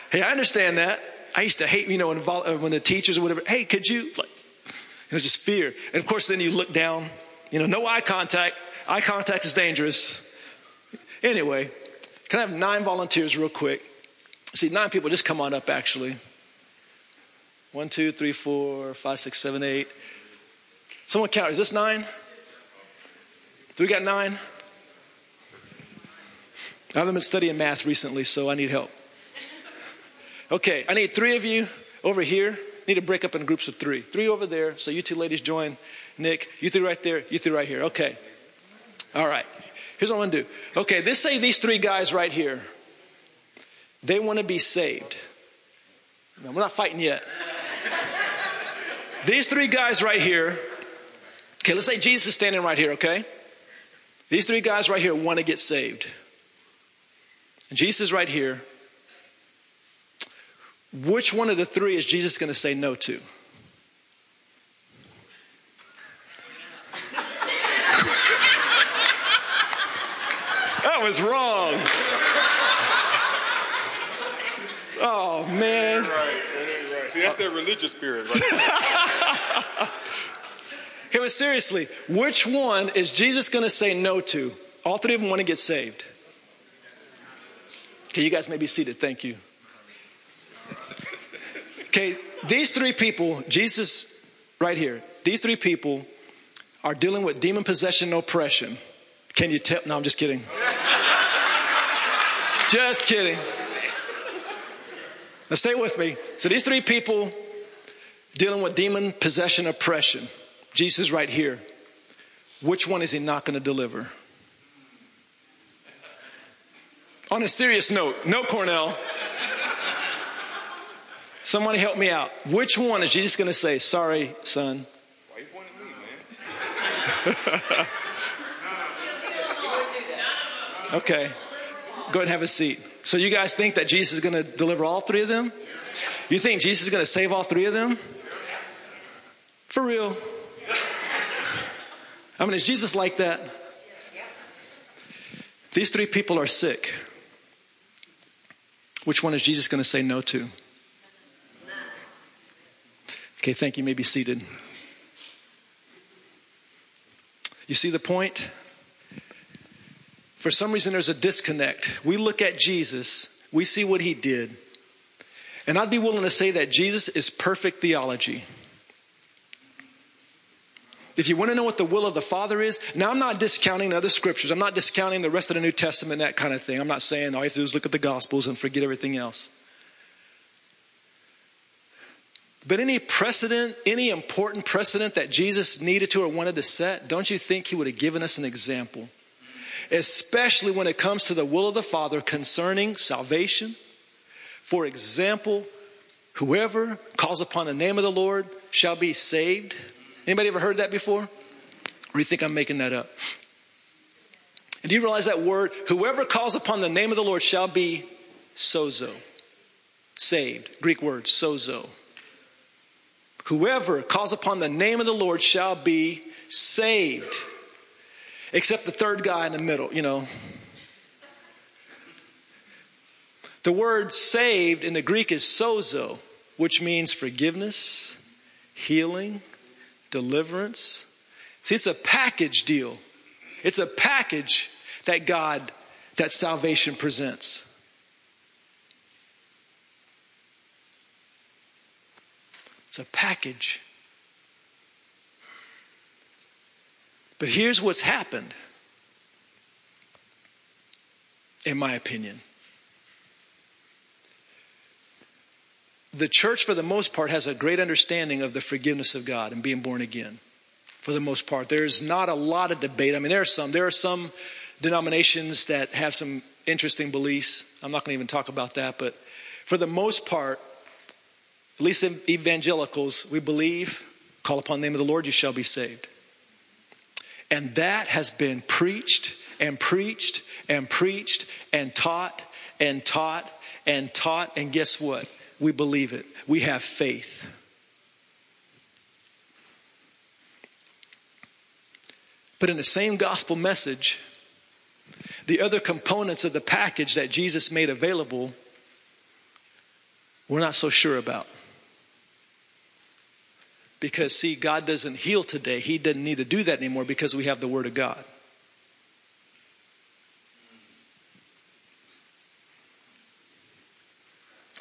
Hey, I understand that. I used to hate, you know, when, when the teachers or whatever, hey, could you? Like, it was just fear. And of course, then you look down, you know, no eye contact. Eye contact is dangerous. Anyway, can I have nine volunteers real quick? See, nine people, just come on up, actually. One, two, three, four, five, six, seven, eight. Someone count. Is this nine? Do we got nine? I haven't been studying math recently, so I need help. Okay, I need three of you over here. Need to break up in groups of three. Three over there. So you two ladies join Nick. You three right there. You three right here. Okay. All right. Here's what I want to do. Okay, let's say these three guys right here, they want to be saved. No, we're not fighting yet. These three guys right here. Okay, let's say Jesus is standing right here, okay? These three guys right here want to get saved. And Jesus is right here. Which one of the three is Jesus going to say no to? That was wrong. Oh, man. It ain't right. It ain't right. See, that's that religious spirit right there. Okay, but seriously, which one is Jesus going to say no to? All three of them want to get saved. Okay, you guys may be seated. Thank you. Okay, these three people, Jesus right here, these three people are dealing with demon possession and oppression. Can you tell? No, I'm just kidding. Just kidding. Now stay with me. So these three people dealing with demon possession oppression. Jesus right here. Which one is he not going to deliver? On a serious note, no Cornell. Somebody help me out. Which one is Jesus going to say, sorry, son? Why you pointing at me, man? Okay. Go ahead and have a seat. So you guys think that Jesus is going to deliver all three of them? You think Jesus is going to save all three of them? For real. I mean, is Jesus like that? These three people are sick. Which one is Jesus going to say no to? Okay, thank you. You may be seated. You see the point? For some reason, there's a disconnect. We look at Jesus. We see what he did. And I'd be willing to say that Jesus is perfect theology. If you want to know what the will of the Father is, now I'm not discounting other scriptures. I'm not discounting the rest of the New Testament, that kind of thing. I'm not saying all you have to do is look at the Gospels and forget everything else. But any precedent, any important precedent that Jesus needed to or wanted to set, don't you think he would have given us an example? Especially when it comes to the will of the Father concerning salvation. For example, whoever calls upon the name of the Lord shall be saved. Anybody ever heard that before? Or do you think I'm making that up? And do you realize that word, whoever calls upon the name of the Lord shall be sozo. Saved. Greek word, sozo. Whoever calls upon the name of the Lord shall be saved. Except the third guy in the middle, you know. The word saved in the Greek is sozo, which means forgiveness, healing, deliverance. See, it's a package deal. It's a package that God, that salvation presents. It's a package. But here's what's happened, in my opinion. The church, for the most part, has a great understanding of the forgiveness of God and being born again. For the most part, there's not a lot of debate. I mean, there are some. There are some denominations that have some interesting beliefs. I'm not going to even talk about that. But for the most part, at least evangelicals, we believe, call upon the name of the Lord, you shall be saved. And that has been preached and preached and preached and taught and taught and taught. And guess what? We believe it. We have faith. But in the same gospel message, the other components of the package that Jesus made available, we're not so sure about. Because, see, God doesn't heal today. He doesn't need to do that anymore because we have the Word of God.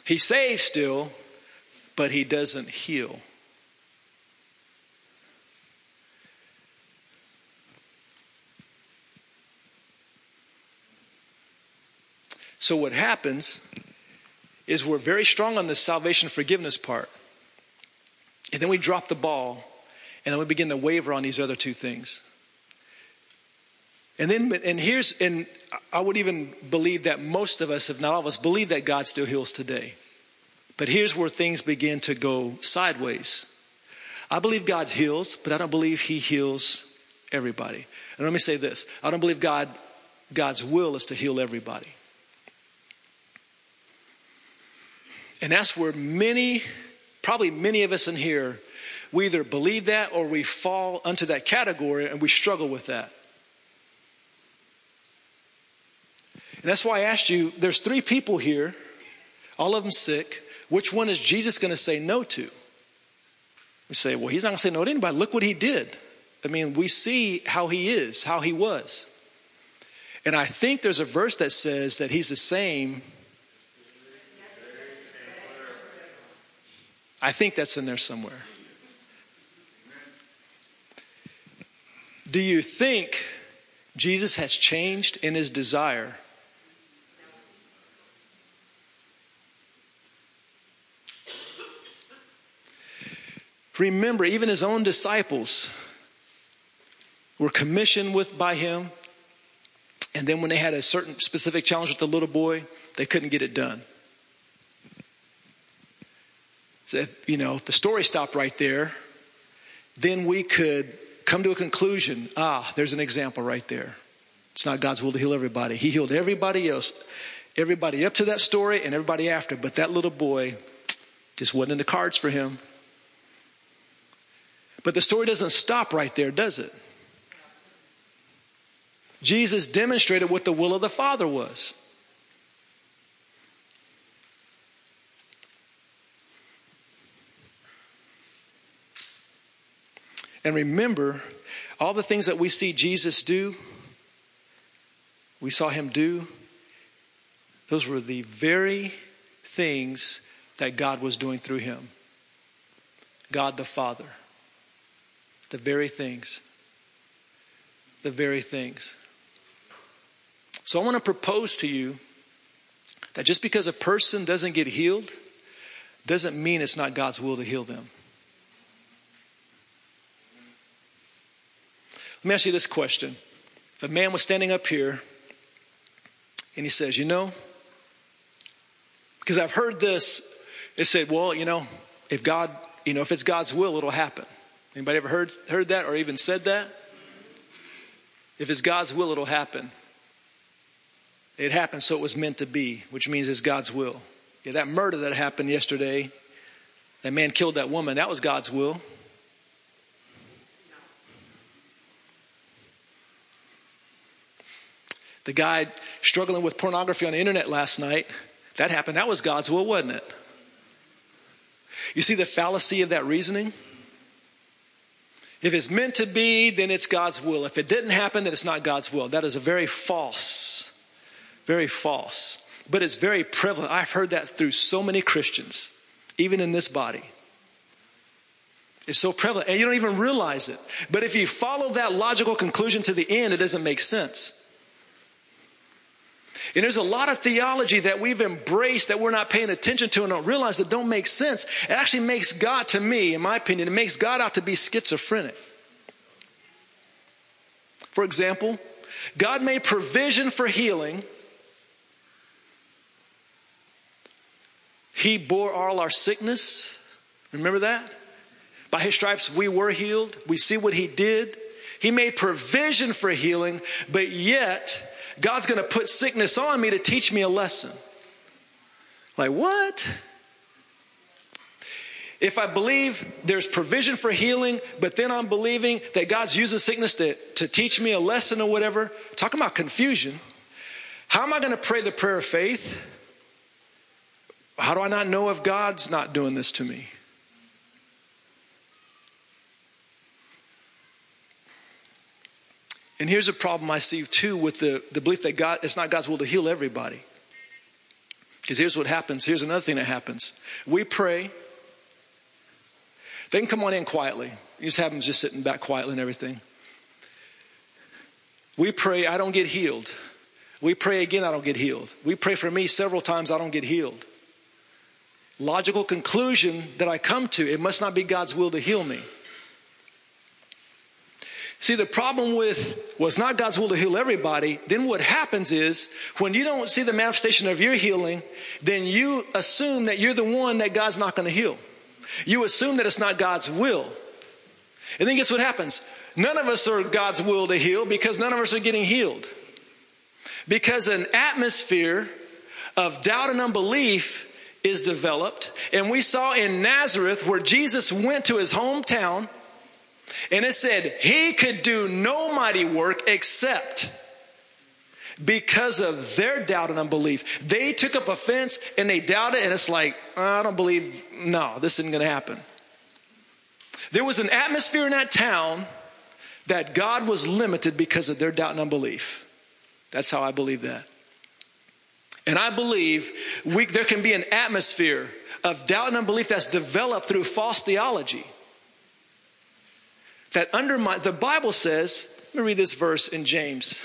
He saves still, but he doesn't heal. So what happens is we're very strong on the salvation forgiveness part. And then we drop the ball, and then we begin to waver on these other two things. And then, and here's, and I would even believe that most of us, if not all of us, believe that God still heals today. But here's where things begin to go sideways. I believe God heals, but I don't believe He heals everybody. And let me say this: I don't believe God, God's will is to heal everybody. And that's where many, probably many of us in here, we either believe that or we fall into that category and we struggle with that. And that's why I asked you, there's three people here, all of them sick. Which one is Jesus going to say no to? We say, well, he's not going to say no to anybody. Look what he did. I mean, we see how he is, how he was. And I think there's a verse that says that he's the same. I think that's in there somewhere. Do you think Jesus has changed in his desire? Remember, even his own disciples were commissioned with by him. And then when they had a certain specific challenge with the little boy, they couldn't get it done. So, you know, if the story stopped right there, then we could come to a conclusion. Ah, there's an example right there. It's not God's will to heal everybody. He healed everybody else, everybody up to that story and everybody after. But that little boy just wasn't in the cards for him. But the story doesn't stop right there, does it? Jesus demonstrated what the will of the Father was. And remember, all the things that we see Jesus do, we saw him do, those were the very things that God was doing through him. God the Father. The very things. The very things. So I want to propose to you that just because a person doesn't get healed doesn't mean it's not God's will to heal them. Let me ask you this question. If a man was standing up here and he says, you know, because I've heard this, it said, well, you know, if God, you know, if it's God's will, it'll happen. Anybody ever heard, heard that or even said that? If it's God's will, it'll happen. It happened, so it was meant to be, which means it's God's will. Yeah, that murder that happened yesterday, that man killed that woman, that was God's will. The guy struggling with pornography on the internet last night, That happened. That was God's will, wasn't it? You see the fallacy of that reasoning? If it's meant to be, then it's God's will. If it didn't happen, then it's not God's will. That is a very false, very false. But it's very prevalent. I've heard that through so many Christians, even in this body. It's so prevalent, and you don't even realize it. But if you follow that logical conclusion to the end, it doesn't make sense. And there's a lot of theology that we've embraced that we're not paying attention to and don't realize that don't make sense. It actually makes God, to me, in my opinion, it makes God out to be schizophrenic. For example, God made provision for healing. He bore all our sickness. Remember that? By his stripes we were healed. We see what he did. He made provision for healing, but yet God's going to put sickness on me to teach me a lesson. Like what? If I believe there's provision for healing, but then I'm believing that God's using sickness to, to teach me a lesson or whatever. Talking about confusion. How am I going to pray the prayer of faith? How do I not know if God's not doing this to me? And here's a problem I see too with the, the belief that God, it's not God's will to heal everybody. Because here's what happens. Here's another thing that happens. We pray. They can come on in quietly. You just have them just sitting back quietly and everything. We pray, I don't get healed. We pray again, I don't get healed. We pray for me several times, I don't get healed. Logical conclusion that I come to, it must not be God's will to heal me. See, the problem with, well, it's not God's will to heal everybody. Then what happens is when you don't see the manifestation of your healing, then you assume that you're the one that God's not going to heal. You assume that it's not God's will. And then guess what happens? None of us are God's will to heal because none of us are getting healed. Because an atmosphere of doubt and unbelief is developed. And we saw in Nazareth where Jesus went to his hometown. And it said, he could do no mighty work except because of their doubt and unbelief. They took up offense and they doubted. And it's like, I don't believe, no, this isn't going to happen. There was an atmosphere in that town that God was limited because of their doubt and unbelief. That's how I believe that. And I believe we, there can be an atmosphere of doubt and unbelief that's developed through false theology. That undermine, the Bible says, let me read this verse in James.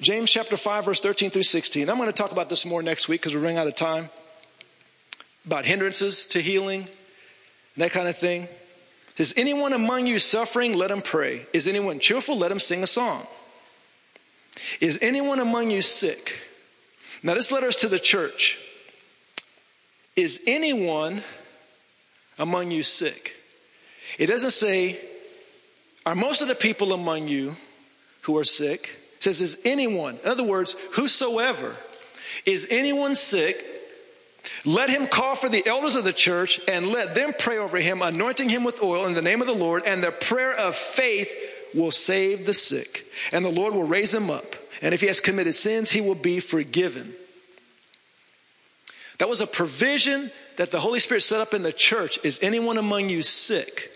James chapter five, verse thirteen through sixteen. I'm going to talk about this more next week because we're running out of time. About hindrances to healing and that kind of thing. Is anyone among you suffering? Let him pray. Is anyone cheerful? Let him sing a song. Is anyone among you sick? Now this letter is to the church. Is anyone among you sick? It doesn't say, are most of the people among you who are sick? It says, is anyone, in other words, whosoever, is anyone sick? Let him call for the elders of the church and let them pray over him, anointing him with oil in the name of the Lord. And the prayer of faith will save the sick, and the Lord will raise him up. And if he has committed sins, he will be forgiven. That was a provision that the Holy Spirit set up in the church. Is anyone among you sick?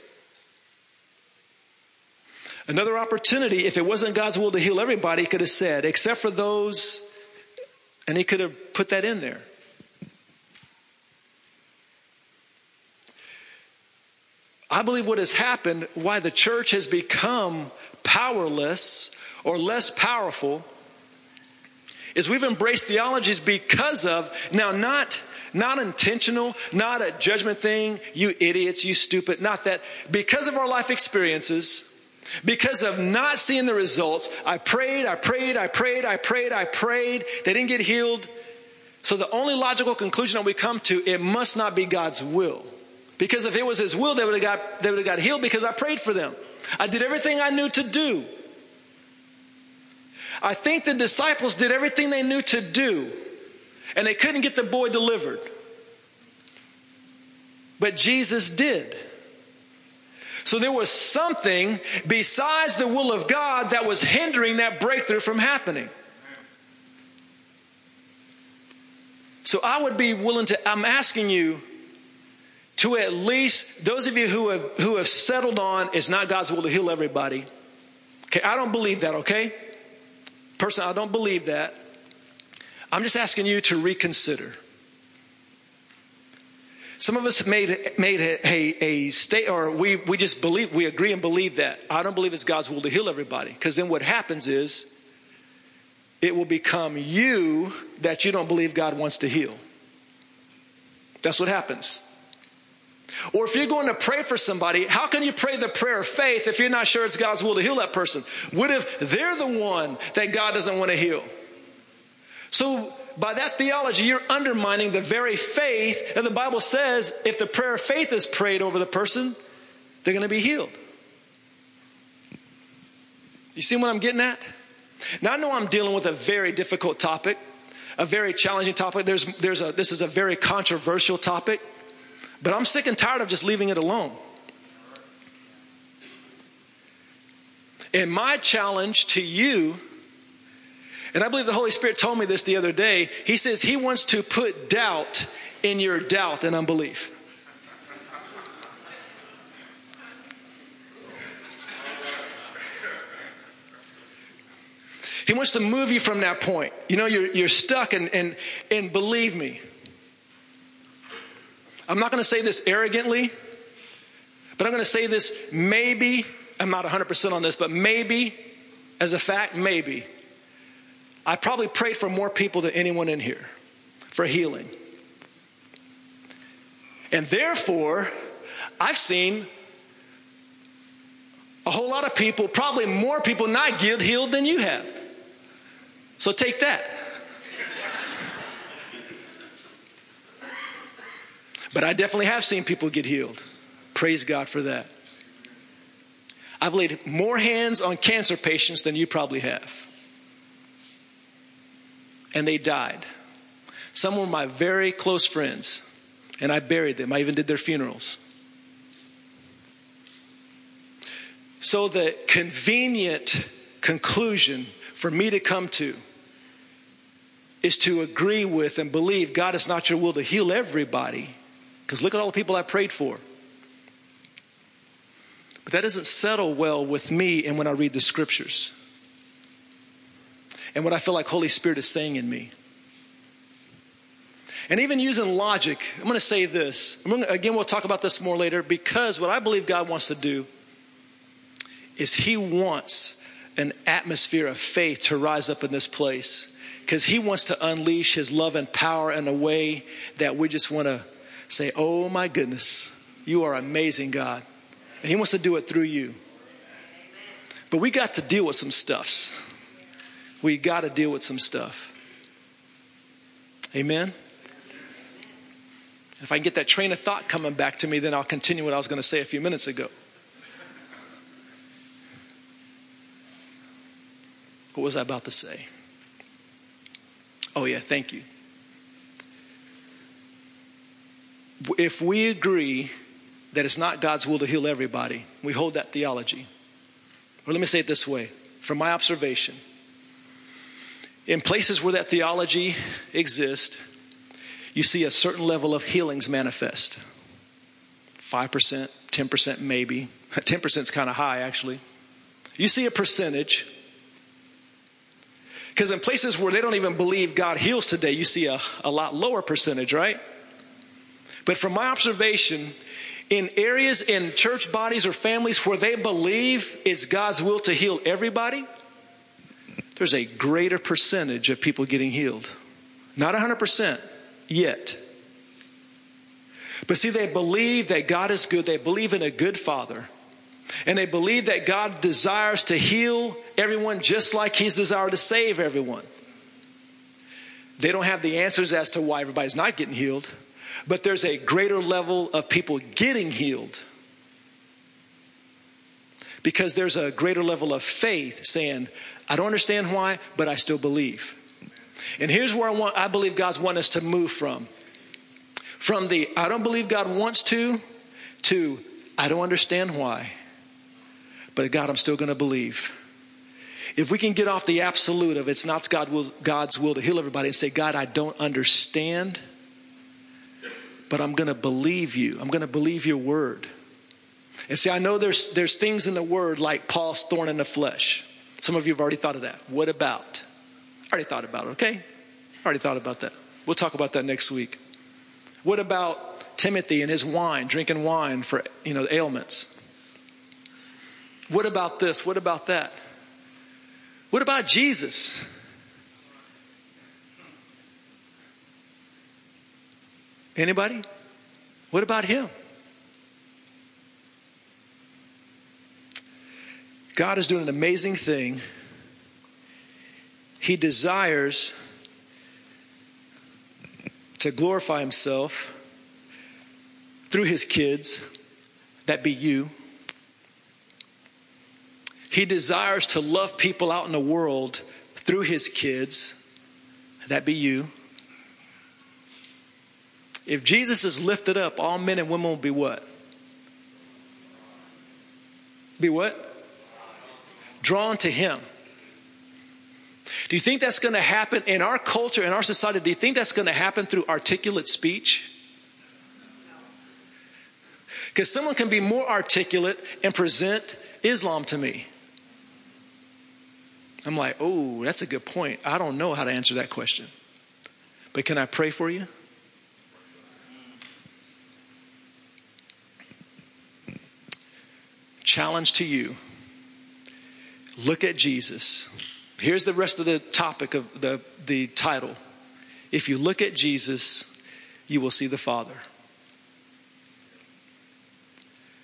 Another opportunity, if it wasn't God's will to heal everybody, he could have said, except for those, and he could have put that in there. I believe what has happened, why the church has become powerless or less powerful, is we've embraced theologies because of, now not... Not intentional, not a judgment thing, you idiots, you stupid, not that. Because of our life experiences, because of not seeing the results, I prayed, I prayed, I prayed, I prayed, I prayed. They didn't get healed. So the only logical conclusion that we come to, it must not be God's will. Because if it was his will, they would have got, they would have got healed because I prayed for them. I did everything I knew to do. I think the disciples did everything they knew to do. And they couldn't get the boy delivered. But Jesus did. So there was something besides the will of God that was hindering that breakthrough from happening. So I would be willing to, I'm asking you to at least, those of you who have, who have settled on, it's not God's will to heal everybody. Okay, I don't believe that, okay? Personally, I don't believe that. I'm just asking you to reconsider. Some of us made made a, a, a state, or we, we just believe, we agree and believe that. I don't believe it's God's will to heal everybody. Because then what happens is, it will become you that you don't believe God wants to heal. That's what happens. Or if you're going to pray for somebody, how can you pray the prayer of faith if you're not sure it's God's will to heal that person? What if they're the one that God doesn't want to heal? So by that theology, you're undermining the very faith that the Bible says if the prayer of faith is prayed over the person, they're going to be healed. You see what I'm getting at? Now, I know I'm dealing with a very difficult topic, a very challenging topic. There's, there's a, this is a very controversial topic. But I'm sick and tired of just leaving it alone. And my challenge to you, and I believe the Holy Spirit told me this the other day, he says he wants to put doubt in your doubt and unbelief. He wants to move you from that point. You know, you're, you're stuck, and, and, and believe me, I'm not going to say this arrogantly, but I'm going to say this maybe, I'm not one hundred percent on this, but maybe, as a fact, maybe. I probably prayed for more people than anyone in here for healing. And therefore, I've seen a whole lot of people, probably more people not get healed than you have. So take that. But I definitely have seen people get healed. Praise God for that. I've laid more hands on cancer patients than you probably have. And they died. Some were my very close friends. And I buried them. I even did their funerals. So the convenient conclusion for me to come to is to agree with and believe God, it's not your will to heal everybody. Because look at all the people I prayed for. But that doesn't settle well with me and when I read the scriptures. And what I feel like Holy Spirit is saying in me. And even using logic, I'm going to say this. Gonna, again, we'll talk about this more later. Because what I believe God wants to do is he wants an atmosphere of faith to rise up in this place. Because he wants to unleash his love and power in a way that we just want to say, oh my goodness, you are amazing, God. And he wants to do it through you. But we got to deal with some stuffs. We got to deal with some stuff. Amen. If I can get that train of thought coming back to me, then I'll continue what I was going to say a few minutes ago. What was I about to say? Oh yeah, thank you. If we agree that it's not God's will to heal everybody, we hold that theology. Or let me say it this way, from my observation. In places where that theology exists, you see a certain level of healings manifest. five percent, ten percent maybe. ten percent is kind of high, actually. You see a percentage. Because in places where they don't even believe God heals today, you see a, a lot lower percentage, right? But from my observation, in areas in church bodies or families where they believe it's God's will to heal everybody, there's a greater percentage of people getting healed. Not one hundred percent yet. But see, they believe that God is good. They believe in a good Father. And they believe that God desires to heal everyone just like he's desired to save everyone. They don't have the answers as to why everybody's not getting healed. But there's a greater level of people getting healed because there's a greater level of faith saying, I don't understand why, but I still believe. And here's where I want, I believe God's wanting us to move from. From the, I don't believe God wants to, to, I don't understand why, but God, I'm still going to believe. If we can get off the absolute of it's not God will, God's will to heal everybody and say, God, I don't understand, but I'm going to believe you. I'm going to believe your word. And see, I know there's there's things in the word like Paul's thorn in the flesh. Some of you have already thought of that. What about? I already thought about it, okay? I already thought about that. We'll talk about that next week. What about Timothy and his wine, drinking wine for, you know, ailments? What about this? What about that? What about Jesus? Anybody? What about him? God is doing an amazing thing. He desires to glorify himself through his kids. That be you. He desires to love people out in the world through his kids. That be you. If Jesus is lifted up, all men and women will be what? Be what? Drawn to him. Do you think that's going to happen in our culture, in our society? Do you think that's going to happen through articulate speech? Because someone can be more articulate and present Islam to me. I'm like, oh, that's a good point. I don't know how to answer that question. But can I pray for you? Challenge to you. Look at Jesus. Here's the rest of the topic of the, the title. If you look at Jesus, you will see the Father.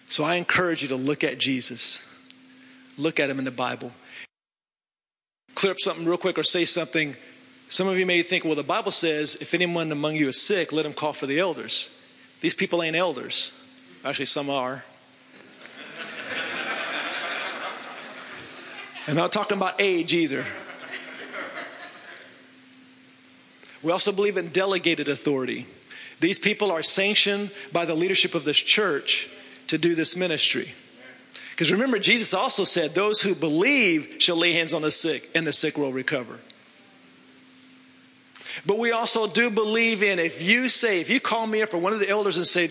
So I encourage you to look at Jesus. Look at him in the Bible. Clear up something real quick or say something. Some of you may think, well, the Bible says, if anyone among you is sick, let him call for the elders. These people ain't elders. Actually, some are. I'm not talking about age either. We also believe in delegated authority. These people are sanctioned by the leadership of this church to do this ministry. Because remember, Jesus also said, those who believe shall lay hands on the sick and the sick will recover. But we also do believe in, if you say, if you call me up or one of the elders and say,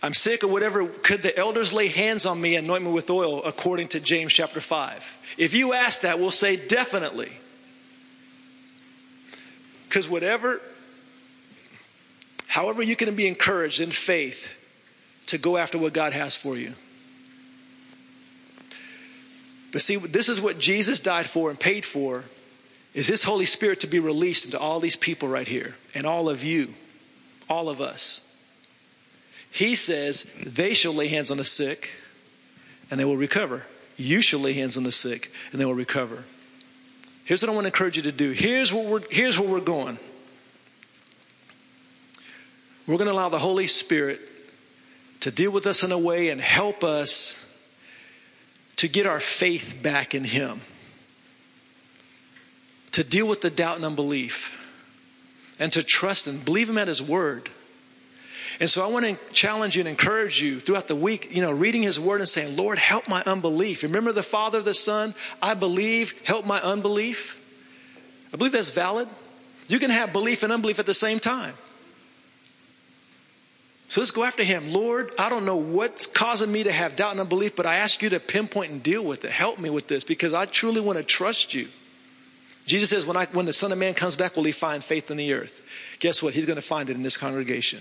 I'm sick or whatever, could the elders lay hands on me and anoint me with oil according to James chapter five? If you ask that, we'll say definitely. Because whatever, however you can be encouraged in faith to go after what God has for you. But see, this is what Jesus died for and paid for, is his Holy Spirit to be released into all these people right here and all of you, all of us. He says, they shall lay hands on the sick and they will recover. You shall lay hands on the sick and they will recover. Here's what I want to encourage you to do. Here's where we're, here's where we're going. We're going to allow the Holy Spirit to deal with us in a way and help us to get our faith back in him. To deal with the doubt and unbelief. And to trust and believe him at his word. And so I want to challenge you and encourage you throughout the week, you know, reading his word and saying, Lord, help my unbelief. Remember the Father, the Son, I believe, help my unbelief. I believe that's valid. You can have belief and unbelief at the same time. So let's go after him. Lord, I don't know what's causing me to have doubt and unbelief, but I ask you to pinpoint and deal with it. Help me with this because I truly want to trust you. Jesus says, when, I, when the Son of Man comes back, will he find faith in the earth? Guess what? He's going to find it in this congregation.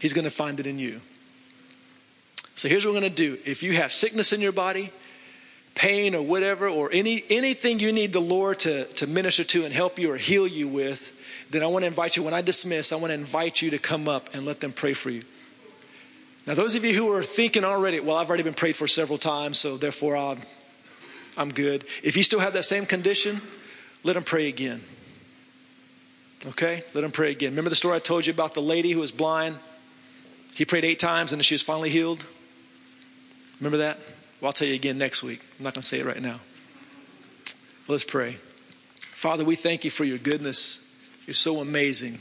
He's going to find it in you. So here's what we're going to do. If you have sickness in your body, pain or whatever, or any anything you need the Lord to, to minister to and help you or heal you with, then I want to invite you, when I dismiss, I want to invite you to come up and let them pray for you. Now, those of you who are thinking already, well, I've already been prayed for several times, so therefore I'm, I'm good. If you still have that same condition, let them pray again. Okay? Let them pray again. Remember the story I told you about the lady who was blind? He prayed eight times and she was finally healed. Remember that? Well, I'll tell you again next week. I'm not going to say it right now. Let's pray. Father, we thank you for your goodness. You're so amazing.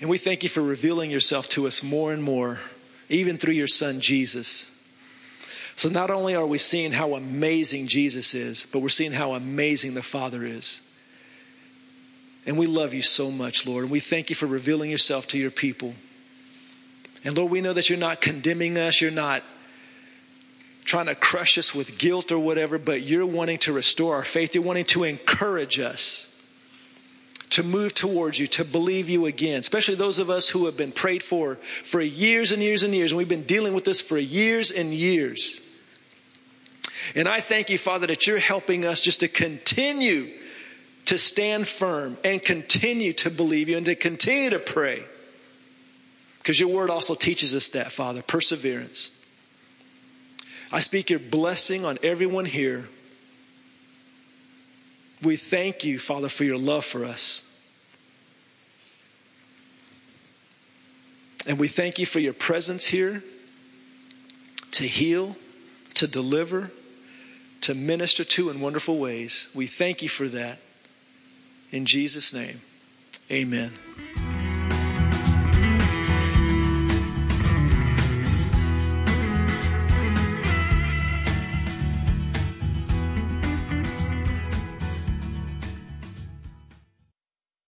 And we thank you for revealing yourself to us more and more, even through your Son, Jesus. So not only are we seeing how amazing Jesus is, but we're seeing how amazing the Father is. And we love you so much, Lord. And we thank you for revealing yourself to your people. And Lord, we know that you're not condemning us. You're not trying to crush us with guilt or whatever, but you're wanting to restore our faith. You're wanting to encourage us to move towards you, to believe you again, especially those of us who have been prayed for for years and years and years. And we've been dealing with this for years and years. And I thank you, Father, that you're helping us just to continue to stand firm and continue to believe you and to continue to pray. Because your word also teaches us that, Father, perseverance. I speak your blessing on everyone here. We thank you, Father, for your love for us. And we thank you for your presence here to heal, to deliver, to minister to in wonderful ways. We thank you for that. In Jesus' name, amen.